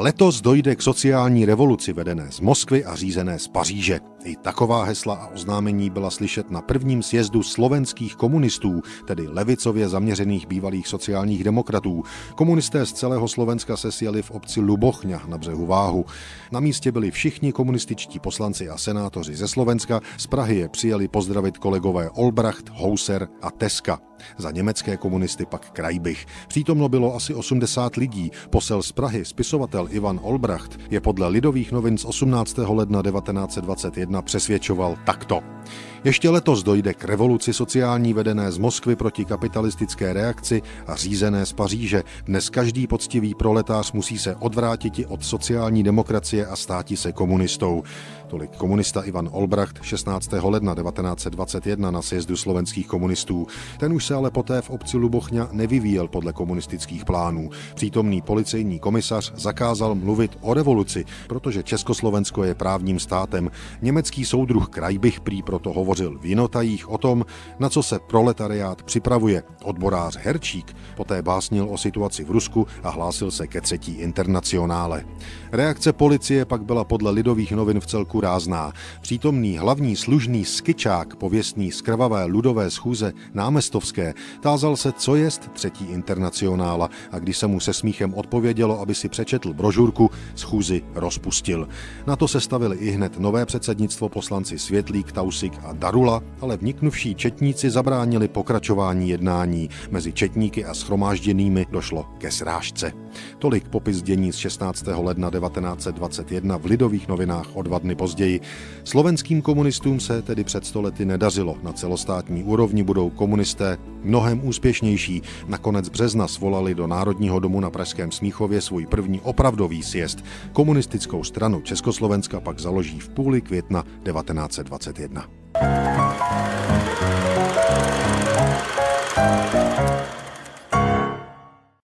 Letos dojde k sociální revoluci vedené z Moskvy a řízené z Paříže. I taková hesla a oznámení byla slyšet na prvním sjezdu slovenských komunistů, tedy levicově zaměřených bývalých sociálních demokratů. Komunisté z celého Slovenska se sjeli v obci Lubochňa na břehu Váhu. Na místě byli všichni komunističtí poslanci a senátoři ze Slovenska, z Prahy je přijeli pozdravit kolegové Olbracht, Hauser a Teska. Za německé komunisty pak Krajbich. Přítomno bylo asi 80 lidí. Posel z Prahy, spisovatel Ivan Olbracht, je podle Lidových novin z 18. ledna 1921 přesvědčoval takto. Ještě letos dojde k revoluci sociální vedené z Moskvy proti kapitalistické reakci a řízené z Paříže. Dnes každý poctivý proletář musí se odvrátit od sociální demokracie a státi se komunistou. Tolik komunista Ivan Olbracht 16. ledna 1921 na sjezdu slovenských komunistů. Ten už se ale poté v obci Lubochňa nevyvíjel podle komunistických plánů. Přítomný policejní komisař zakázal mluvit o revoluci, protože Československo je právním státem. Německý soudruh Krajbich prý proto hovořil v Jinotajích o tom, na co se proletariát připravuje. Odborář Herčík poté básnil o situaci v Rusku a hlásil se ke třetí internacionále. Reakce policie pak byla podle Lidových novin v celku rázná. Přítomný hlavní služný Skyčák, pověstný z krvavé ludové schůze námestovské, tázal se, co jest třetí internacionála, a když se mu se smíchem odpovědělo, aby si přečetl brožurku, schůzi rozpustil. Na to sestavili i hned nové předsednictvo poslanci Světlík, Tausik a Darula, ale vniknuvší četníci zabránili pokračování jednání. Mezi četníky a shromážděnými došlo ke srážce. Tolik popis dění z 16. ledna 1921 v Lidových novinách o 2 dny později. Slovenským komunistům se tedy před 100 lety nedařilo. Na celostátní úrovni budou komunisté mnohem úspěšnější. Na konec března svolali do Národního domu na pražském Smíchově svůj první opravdový sjezd. Komunistickou stranu Československa pak založí v půli května 1921.